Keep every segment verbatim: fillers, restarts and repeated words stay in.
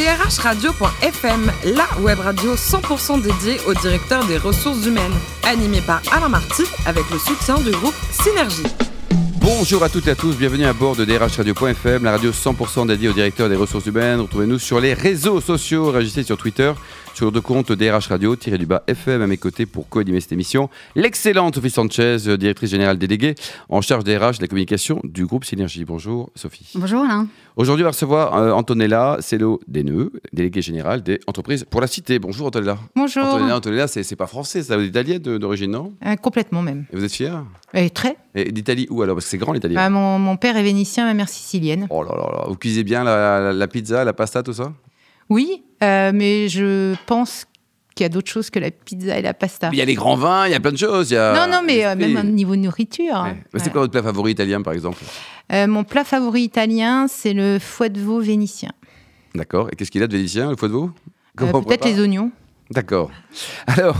D R H Radio point F M, la web radio cent pour cent dédiée au directeur des ressources humaines, animée par Alain Marty avec le soutien du groupe Synergie. Bonjour à toutes et à tous, bienvenue à bord de D R H Radio point F M, la radio cent pour cent dédiée au directeur des ressources humaines. Retrouvez-nous sur les réseaux sociaux, réagissez sur Twitter, sur le compte D R H Radio-F M. À mes côtés pour co-animer cette émission, l'excellente Sophie Sanchez, directrice générale déléguée en charge D R H de la communication du groupe Synergie. Bonjour Sophie. Bonjour Alain. Aujourd'hui on va recevoir euh, Antonella Cellot-Desneux, déléguée générale des Entreprises pour la Cité. Bonjour Antonella. Bonjour. Antonella, Antonella c'est, c'est pas français, c'est italien d'origine, non ? euh, Complètement même. Et vous êtes fière ? euh, Très. Et d'Italie où alors ? Parce que c'est grand l'Italie. Ah, mon, mon père est vénitien, ma mère sicilienne. Oh là là là, vous cuisez bien la, la, la pizza, la pasta, tout ça ? Oui, euh, mais je pense qu'il y a d'autres choses que la pizza et la pasta. Il y a les grands vins, il y a plein de choses. Il y a... Non, non, mais euh, même au niveau nourriture. Ouais. Hein, bah, voilà. C'est quoi votre plat favori italien, par exemple ? euh, Mon plat favori italien, c'est le foie de veau vénitien. D'accord. Et qu'est-ce qu'il a de vénitien, le foie de veau ? euh, Peut-être les oignons. D'accord. Alors,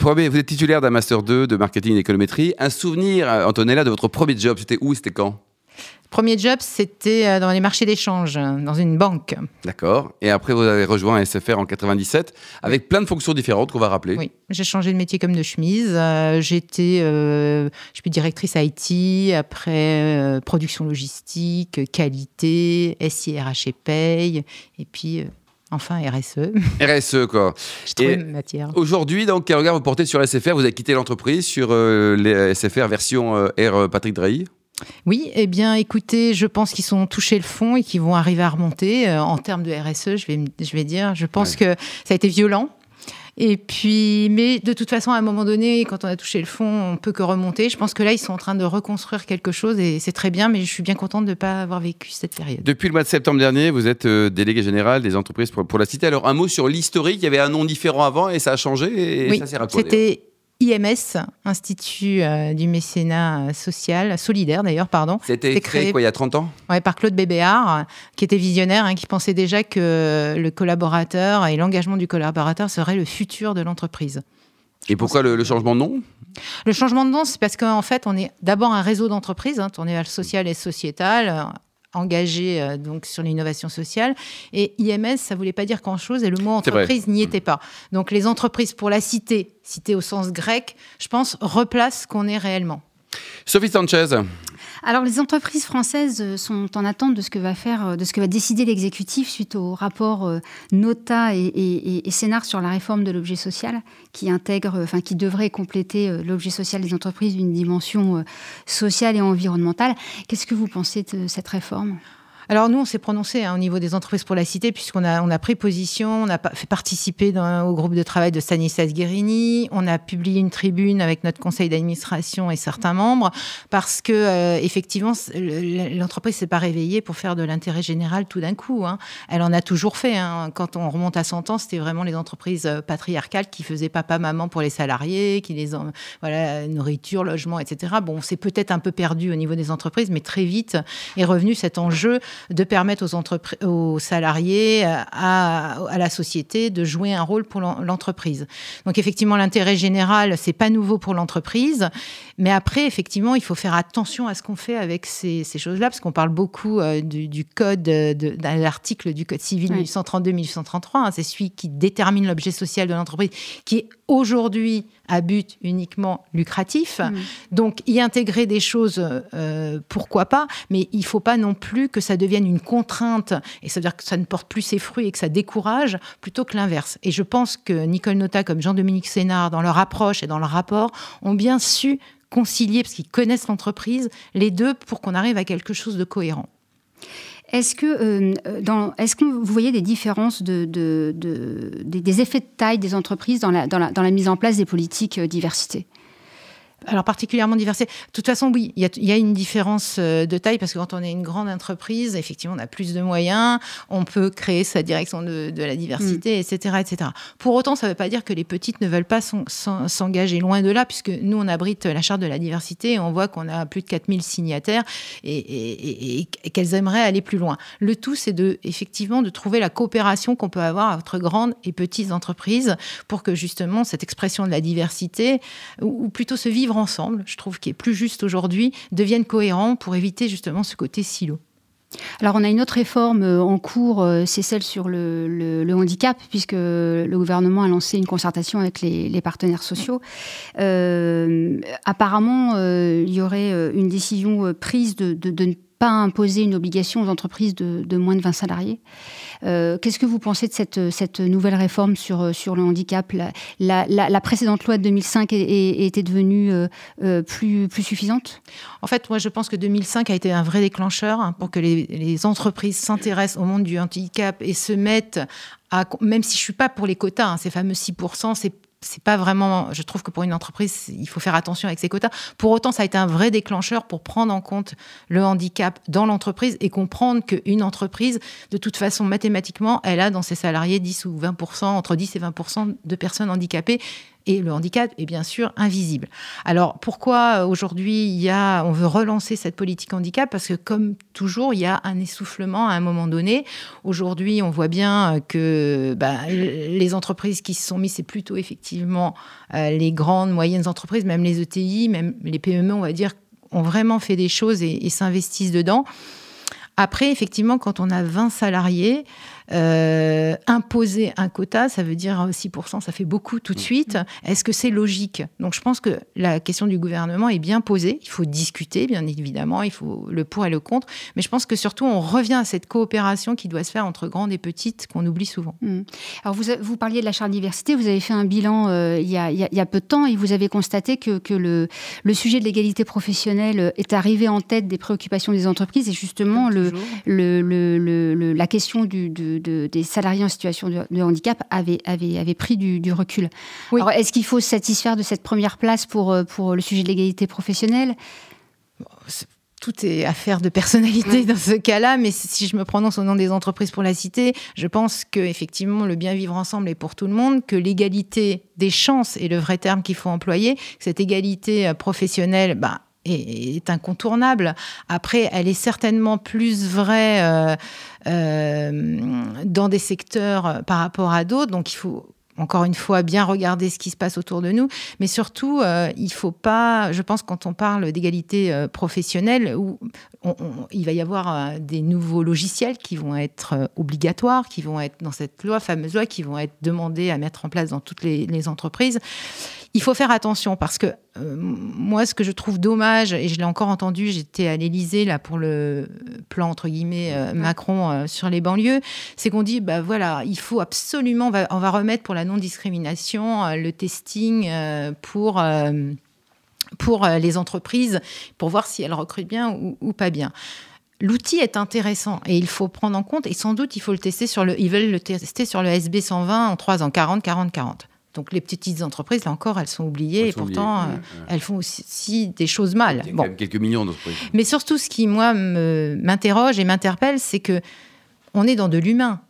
premier, vous êtes titulaire d'un Master deux de marketing et économétrie. Un souvenir, Antonella, de votre premier job, c'était où ? C'était quand ? Premier job, c'était dans les marchés d'échange, dans une banque. D'accord. Et après, vous avez rejoint S F R en quatre-vingt-dix-sept, avec plein de fonctions différentes qu'on va rappeler. Oui, j'ai changé de métier comme de chemise. Euh, j'étais, euh, je suis directrice I T, après euh, production logistique, qualité, S I R H et paye, et puis... Euh, Enfin, R S E. R S E, quoi. J'ai trouvé ma matière. Aujourd'hui, donc, quel regard vous portez sur S F R ? Vous avez quitté l'entreprise sur euh, les S F R version euh, R Patrick Drahi ? Oui, eh bien, écoutez, je pense qu'ils sont touchés le fond et qu'ils vont arriver à remonter. Euh, en termes de R S E, je vais, je vais dire, je pense ouais. que ça a été violent. Et puis, mais de toute façon, à un moment donné, quand on a touché le fond, on ne peut que remonter. Je pense que là, ils sont en train de reconstruire quelque chose et c'est très bien, mais je suis bien contente de ne pas avoir vécu cette période. Depuis le mois de septembre dernier, vous êtes euh, déléguée générale des entreprises pour, pour la Cité. Alors, un mot sur l'historique. Il y avait un nom différent avant et ça a changé et oui, ça s'est raccordé. C'était I M S, Institut euh, du mécénat social, solidaire d'ailleurs, pardon. C'était, C'était créé, créé quoi, il y a trente ans ? Oui, par Claude Bébéard, qui était visionnaire, hein, qui pensait déjà que le collaborateur et l'engagement du collaborateur serait le futur de l'entreprise. Et pourquoi le, le changement de nom ? Le changement de nom, c'est parce qu'en fait, on est d'abord un réseau d'entreprises, hein, tourné vers le social et sociétal, engagé euh, donc sur l'innovation sociale, et I M S ça voulait pas dire grand chose et le mot entreprise n'y était pas. Donc les entreprises pour la cité, cité au sens grec, je pense replace ce qu'on est réellement. Sophie Sanchez. Alors les entreprises françaises sont en attente de ce que va faire, de ce que va décider l'exécutif suite au rapport euh, Nota et, et, et Sénar sur la réforme de l'objet social, qui intègre, enfin qui devrait compléter euh, l'objet social des entreprises d'une dimension euh, sociale et environnementale. Qu'est-ce que vous pensez de cette réforme ? Alors nous, on s'est prononcé hein, au niveau des entreprises pour la cité, puisqu'on a, on a pris position, on a fait participer dans, au groupe de travail de Stanislas Guérini, on a publié une tribune avec notre conseil d'administration et certains membres, parce que euh, effectivement, l'entreprise ne s'est pas réveillée pour faire de l'intérêt général tout d'un coup. Hein. Elle en a toujours fait. Hein. Quand on remonte à cent ans, c'était vraiment les entreprises patriarcales qui faisaient papa-maman pour les salariés, qui les en... voilà, nourriture, logement, et cetera. Bon, on s'est peut-être un peu perdu au niveau des entreprises, mais très vite est revenu cet enjeu de permettre aux, entrepr- aux salariés, à, à la société, de jouer un rôle pour l'entreprise. Donc effectivement, l'intérêt général, c'est pas nouveau pour l'entreprise, mais après, effectivement, il faut faire attention à ce qu'on fait avec ces, ces choses-là, parce qu'on parle beaucoup euh, du, du code, de, de l'article du Code civil oui. mille cent trente-deux mille cent trente-trois, hein, c'est celui qui détermine l'objet social de l'entreprise, qui est aujourd'hui à but uniquement lucratif. Mmh. Donc, y intégrer des choses, euh, pourquoi pas, mais il ne faut pas non plus que ça devienne une contrainte, et ça veut dire que ça ne porte plus ses fruits et que ça décourage, plutôt que l'inverse. Et je pense que Nicole Nota, comme Jean-Dominique Sénard, dans leur approche et dans leur rapport, ont bien su concilier, parce qu'ils connaissent l'entreprise, les deux pour qu'on arrive à quelque chose de cohérent. Est-ce que, euh, dans, est-ce que vous voyez des différences, de, de, de, des, des effets de taille des entreprises dans la, dans la, dans la mise en place des politiques euh, diversité ? Alors particulièrement diversité. De toute façon, oui, il y, y a une différence de taille parce que quand on est une grande entreprise, effectivement, on a plus de moyens, on peut créer sa direction de, de la diversité, mmh. et cetera, et cetera. Pour autant, ça ne veut pas dire que les petites ne veulent pas son, son, s'engager loin de là, puisque nous, on abrite la charte de la diversité et on voit qu'on a plus de quatre mille signataires et, et, et, et qu'elles aimeraient aller plus loin. Le tout, c'est de, effectivement de trouver la coopération qu'on peut avoir entre grandes et petites entreprises pour que justement cette expression de la diversité, ou, ou plutôt ce vivre ensemble, je trouve, qui est plus juste aujourd'hui, deviennent cohérents pour éviter justement ce côté silo. Alors, on a une autre réforme en cours, c'est celle sur le, le, le handicap, puisque le gouvernement a lancé une concertation avec les, les partenaires sociaux. Euh, apparemment, euh, il y aurait une décision prise de, de, de ne pas imposer une obligation aux entreprises de, de moins de vingt salariés. Euh, qu'est-ce que vous pensez de cette, cette nouvelle réforme sur, sur le handicap ? La, la, la, la précédente loi de deux mille cinq est, est, était devenue euh, plus, plus suffisante ? En fait, moi, je pense que deux mille cinq a été un vrai déclencheur hein, pour que les, les entreprises s'intéressent au monde du handicap et se mettent à... Même si je ne suis pas pour les quotas, hein, ces fameux six pour cent, c'est c'est pas vraiment... Je trouve que pour une entreprise, il faut faire attention avec ses quotas. Pour autant, ça a été un vrai déclencheur pour prendre en compte le handicap dans l'entreprise et comprendre qu'une entreprise, de toute façon, mathématiquement, elle a dans ses salariés dix ou vingt pour cent, entre dix et vingt pour cent de personnes handicapées. Et le handicap est bien sûr invisible. Alors, pourquoi aujourd'hui, il y a, on veut relancer cette politique handicap ? Parce que, comme toujours, il y a un essoufflement à un moment donné. Aujourd'hui, on voit bien que ben, les entreprises qui se sont mises, c'est plutôt effectivement euh, les grandes, moyennes entreprises, même les E T I, même les P M E, on va dire, ont vraiment fait des choses et, et s'investissent dedans. Après, effectivement, quand on a vingt salariés, euh, imposer un quota, ça veut dire six pour cent, ça fait beaucoup tout de suite. Est-ce que c'est logique ? Donc, je pense que la question du gouvernement est bien posée. Il faut discuter, bien évidemment, il faut le pour et le contre. Mais je pense que surtout, on revient à cette coopération qui doit se faire entre grandes et petites, qu'on oublie souvent. Mmh. Alors, vous, vous parliez de la charte diversité. Vous avez fait un bilan euh, il, y a, il y a peu de temps et vous avez constaté que, que le, le sujet de l'égalité professionnelle est arrivé en tête des préoccupations des entreprises et justement le Le, le, le, le, la question du, de, de, des salariés en situation de, de handicap avait, avait, avait pris du, du recul. Oui. Alors, est-ce qu'il faut se satisfaire de cette première place pour, pour le sujet de l'égalité professionnelle ? Bon, c'est... Tout est affaire de personnalité ouais. dans ce cas-là, mais si je me prononce au nom des entreprises pour la cité, je pense qu'effectivement, le bien vivre ensemble est pour tout le monde, que l'égalité des chances est le vrai terme qu'il faut employer, que cette égalité professionnelle... Bah, est incontournable. Après, elle est certainement plus vraie euh, euh, dans des secteurs par rapport à d'autres. Donc, il faut encore une fois bien regarder ce qui se passe autour de nous. Mais surtout, euh, il ne faut pas... Je pense, quand on parle d'égalité euh, professionnelle, où on, on, il va y avoir euh, des nouveaux logiciels qui vont être euh, obligatoires, qui vont être dans cette loi, fameuse loi, qui vont être demandés à mettre en place dans toutes les, les entreprises. Il faut faire attention parce que euh, moi, ce que je trouve dommage, et je l'ai encore entendu, j'étais à l'Élysée là pour le plan entre guillemets euh, Macron euh, sur les banlieues, c'est qu'on dit bah voilà, il faut absolument, on va, on va remettre pour la non-discrimination euh, le testing euh, pour euh, pour euh, les entreprises pour voir si elles recrutent bien ou, ou pas bien. L'outil est intéressant et il faut prendre en compte et sans doute il faut le tester sur le, ils veulent le tester sur le S B cent vingt en trois ans, quarante quarante quarante. Donc, les petites entreprises, là encore, elles sont oubliées. Elles et sont pourtant, oubliées. Euh, ouais. Elles font aussi des choses mal. Il y a bon. Quelques millions d'entreprises. Mais surtout, ce qui, moi, me, m'interroge et m'interpelle, c'est qu'on est dans de l'humain.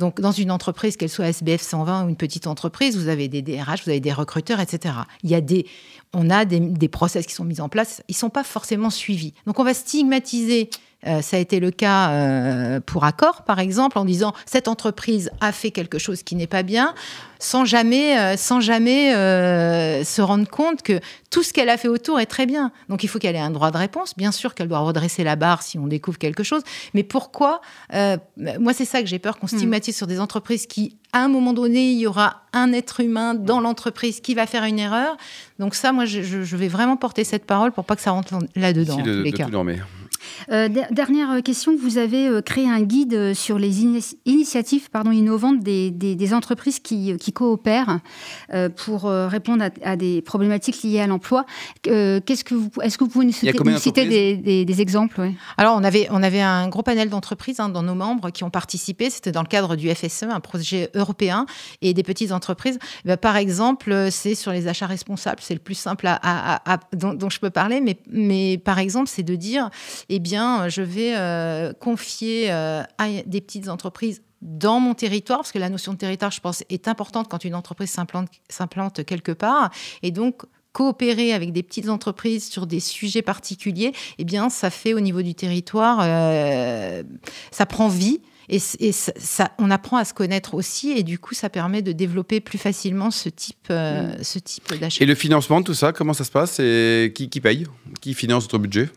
Donc, dans une entreprise, qu'elle soit S B F cent vingt ou une petite entreprise, vous avez des D R H, vous avez des recruteurs, et cetera. Il y a des, on a des, des process qui sont mis en place. Ils ne sont pas forcément suivis. Donc, on va stigmatiser... Euh, ça a été le cas euh, pour Accor, par exemple, en disant « cette entreprise a fait quelque chose qui n'est pas bien », sans jamais, euh, sans jamais euh, se rendre compte que tout ce qu'elle a fait autour est très bien. Donc, il faut qu'elle ait un droit de réponse. Bien sûr qu'elle doit redresser la barre si on découvre quelque chose. Mais pourquoi euh, moi, c'est ça que j'ai peur qu'on stigmatise mmh. sur des entreprises qui, à un moment donné, il y aura un être humain dans l'entreprise qui va faire une erreur. Donc ça, moi, je, je vais vraiment porter cette parole pour pas que ça rentre là-dedans, si de, en tous les de cas. Tout dormir. Euh, d- dernière question, vous avez euh, créé un guide euh, sur les in- initiatives pardon, innovantes des, des, des entreprises qui, qui coopèrent euh, pour euh, répondre à, à des problématiques liées à l'emploi. Euh, qu'est-ce que vous, est-ce que vous pouvez nous citer, nous citer des, des, des exemples ouais. Alors, on avait, on avait un gros panel d'entreprises hein, dans nos membres qui ont participé. C'était dans le cadre du F S E, un projet européen et des petites entreprises. Eh bien, par exemple, c'est sur les achats responsables. C'est le plus simple à, à, à, à, dont, dont je peux parler. Mais, mais par exemple, c'est de dire... Eh bien, je vais euh, confier euh, à des petites entreprises dans mon territoire, parce que la notion de territoire, je pense, est importante quand une entreprise s'implante, s'implante quelque part. Et donc, coopérer avec des petites entreprises sur des sujets particuliers, eh bien, ça fait au niveau du territoire, euh, ça prend vie. Et, et ça, ça, on apprend à se connaître aussi, et du coup, ça permet de développer plus facilement ce type, euh, ce type d'achat. Et le financement de tout ça, comment ça se passe ? Et qui, qui paye ? Qui finance votre budget ?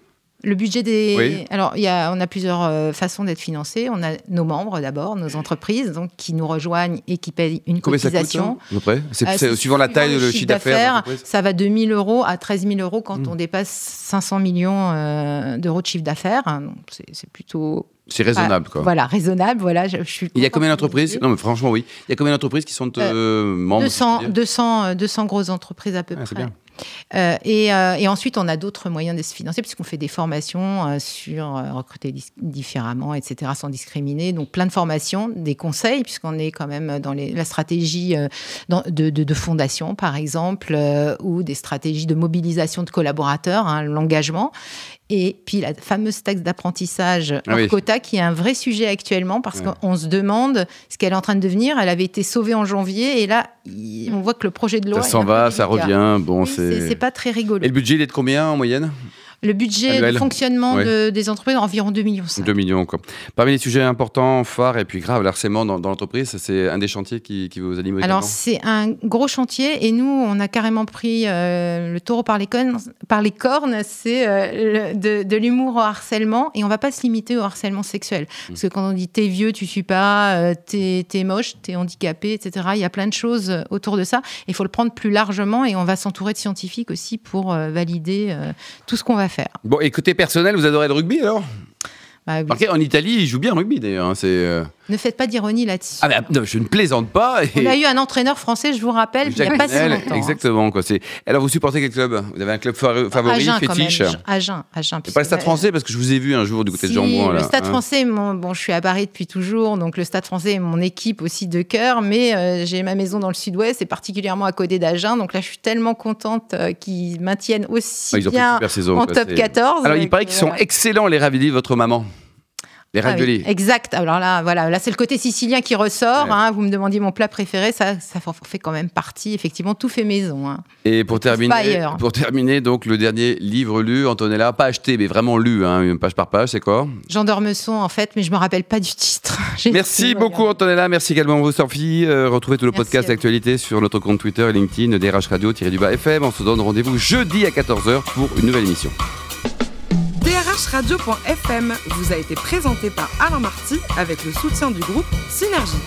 Le budget des... Oui. Alors, il y a, on a plusieurs euh, façons d'être financé. On a nos membres, d'abord, nos entreprises, donc, qui nous rejoignent et qui payent une Combien cotisation. Combien ça coûte, hein, c'est, euh, c'est, suivant la taille, le, le chiffre d'affaires. d'affaires ça va de mille euros à treize mille euros quand mmh. on dépasse cinq cents millions euh, d'euros de chiffre d'affaires. Hein, donc c'est, c'est plutôt... C'est raisonnable, ah, quoi. Voilà, raisonnable, voilà. Je, je suis il y a combien d'entreprises ? Non, mais franchement, oui. Il y a combien d'entreprises qui sont euh, euh, membres ? deux cents, deux cents, deux cents grosses entreprises à peu ah, près. C'est bien. Euh, et, euh, et ensuite, on a d'autres moyens de se financer, puisqu'on fait des formations euh, sur euh, recruter dis- différemment, et cetera, sans discriminer. Donc, plein de formations, des conseils, puisqu'on est quand même dans les, la stratégie euh, dans, de, de, de fondation, par exemple, euh, ou des stratégies de mobilisation de collaborateurs, hein, l'engagement. Et puis, la fameuse taxe d'apprentissage, ah oui. quota, qui est un vrai sujet actuellement, parce ouais. qu'on se demande ce qu'elle est en train de devenir. Elle avait été sauvée en janvier, et là, il, on voit que le projet de loi... Ça s'en va, ça revient, bon, oui, c'est... C'est, c'est pas très rigolo. Et le budget, il est de combien, en moyenne ? Le budget de fonctionnement ouais. de, des entreprises, environ deux virgule cinq millions. deux millions, quoi. Parmi les sujets importants, phares et puis grave, le harcèlement dans, dans l'entreprise, c'est un des chantiers qui, qui vous anime. Alors, c'est un gros chantier et nous, on a carrément pris euh, le taureau par les cornes, par les cornes c'est euh, le, de, de l'humour au harcèlement et on ne va pas se limiter au harcèlement sexuel. Mmh. Parce que quand on dit t'es vieux, tu ne suis pas, euh, t'es, t'es moche, t'es handicapé, et cetera, il y a plein de choses autour de ça. Il faut le prendre plus largement et on va s'entourer de scientifiques aussi pour euh, valider euh, tout ce qu'on va faire. Bon, et côté personnel, vous adorez le rugby alors ? Bah, oui. En Italie, ils jouent bien le rugby d'ailleurs. Hein, c'est, euh... Ne faites pas d'ironie là-dessus. Ah, mais, non, je ne plaisante pas. Et... On a eu un entraîneur français, je vous rappelle, Jacques il n'y a pas Nel, si longtemps. Exactement. Quoi. C'est... Alors, vous supportez quel club ? Vous avez un club favori, Agen, fétiche ? Agen, Agen. C'est pas le Stade français, parce que je vous ai vu un jour du côté si, de Jean-Bouin. Le Stade hein. français, mon... bon, je suis à Paris depuis toujours, donc le Stade français est mon équipe aussi de cœur, mais euh, j'ai ma maison dans le sud-ouest et particulièrement à côté d'Agen, donc là, je suis tellement contente euh, qu'ils maintiennent aussi ah, bien saison, en quoi, top c'est... quatorze. Alors, il paraît qu'ils sont excellents, les Ravilis, votre maman. Les ravioli. Ah oui, exact. Alors là, voilà, là c'est le côté sicilien qui ressort. Ouais. Hein, vous me demandiez mon plat préféré, ça, ça fait quand même partie. Effectivement, tout fait maison. Hein. Et pour terminer, pour terminer, donc le dernier livre lu, Antonella, pas acheté, mais vraiment lu, hein, page par page, c'est quoi ? J'endormeçon en fait, mais je me rappelle pas du titre. J'ai merci beaucoup regard. Antonella, merci également vous Sophie. Euh, retrouvez tout le merci podcast d'actualité sur notre compte Twitter et LinkedIn D R H Radio-F M. On se donne rendez-vous jeudi à quatorze heures pour une nouvelle émission. D R H radio point F M vous a été présenté par Alain Marty avec le soutien du groupe Synergie.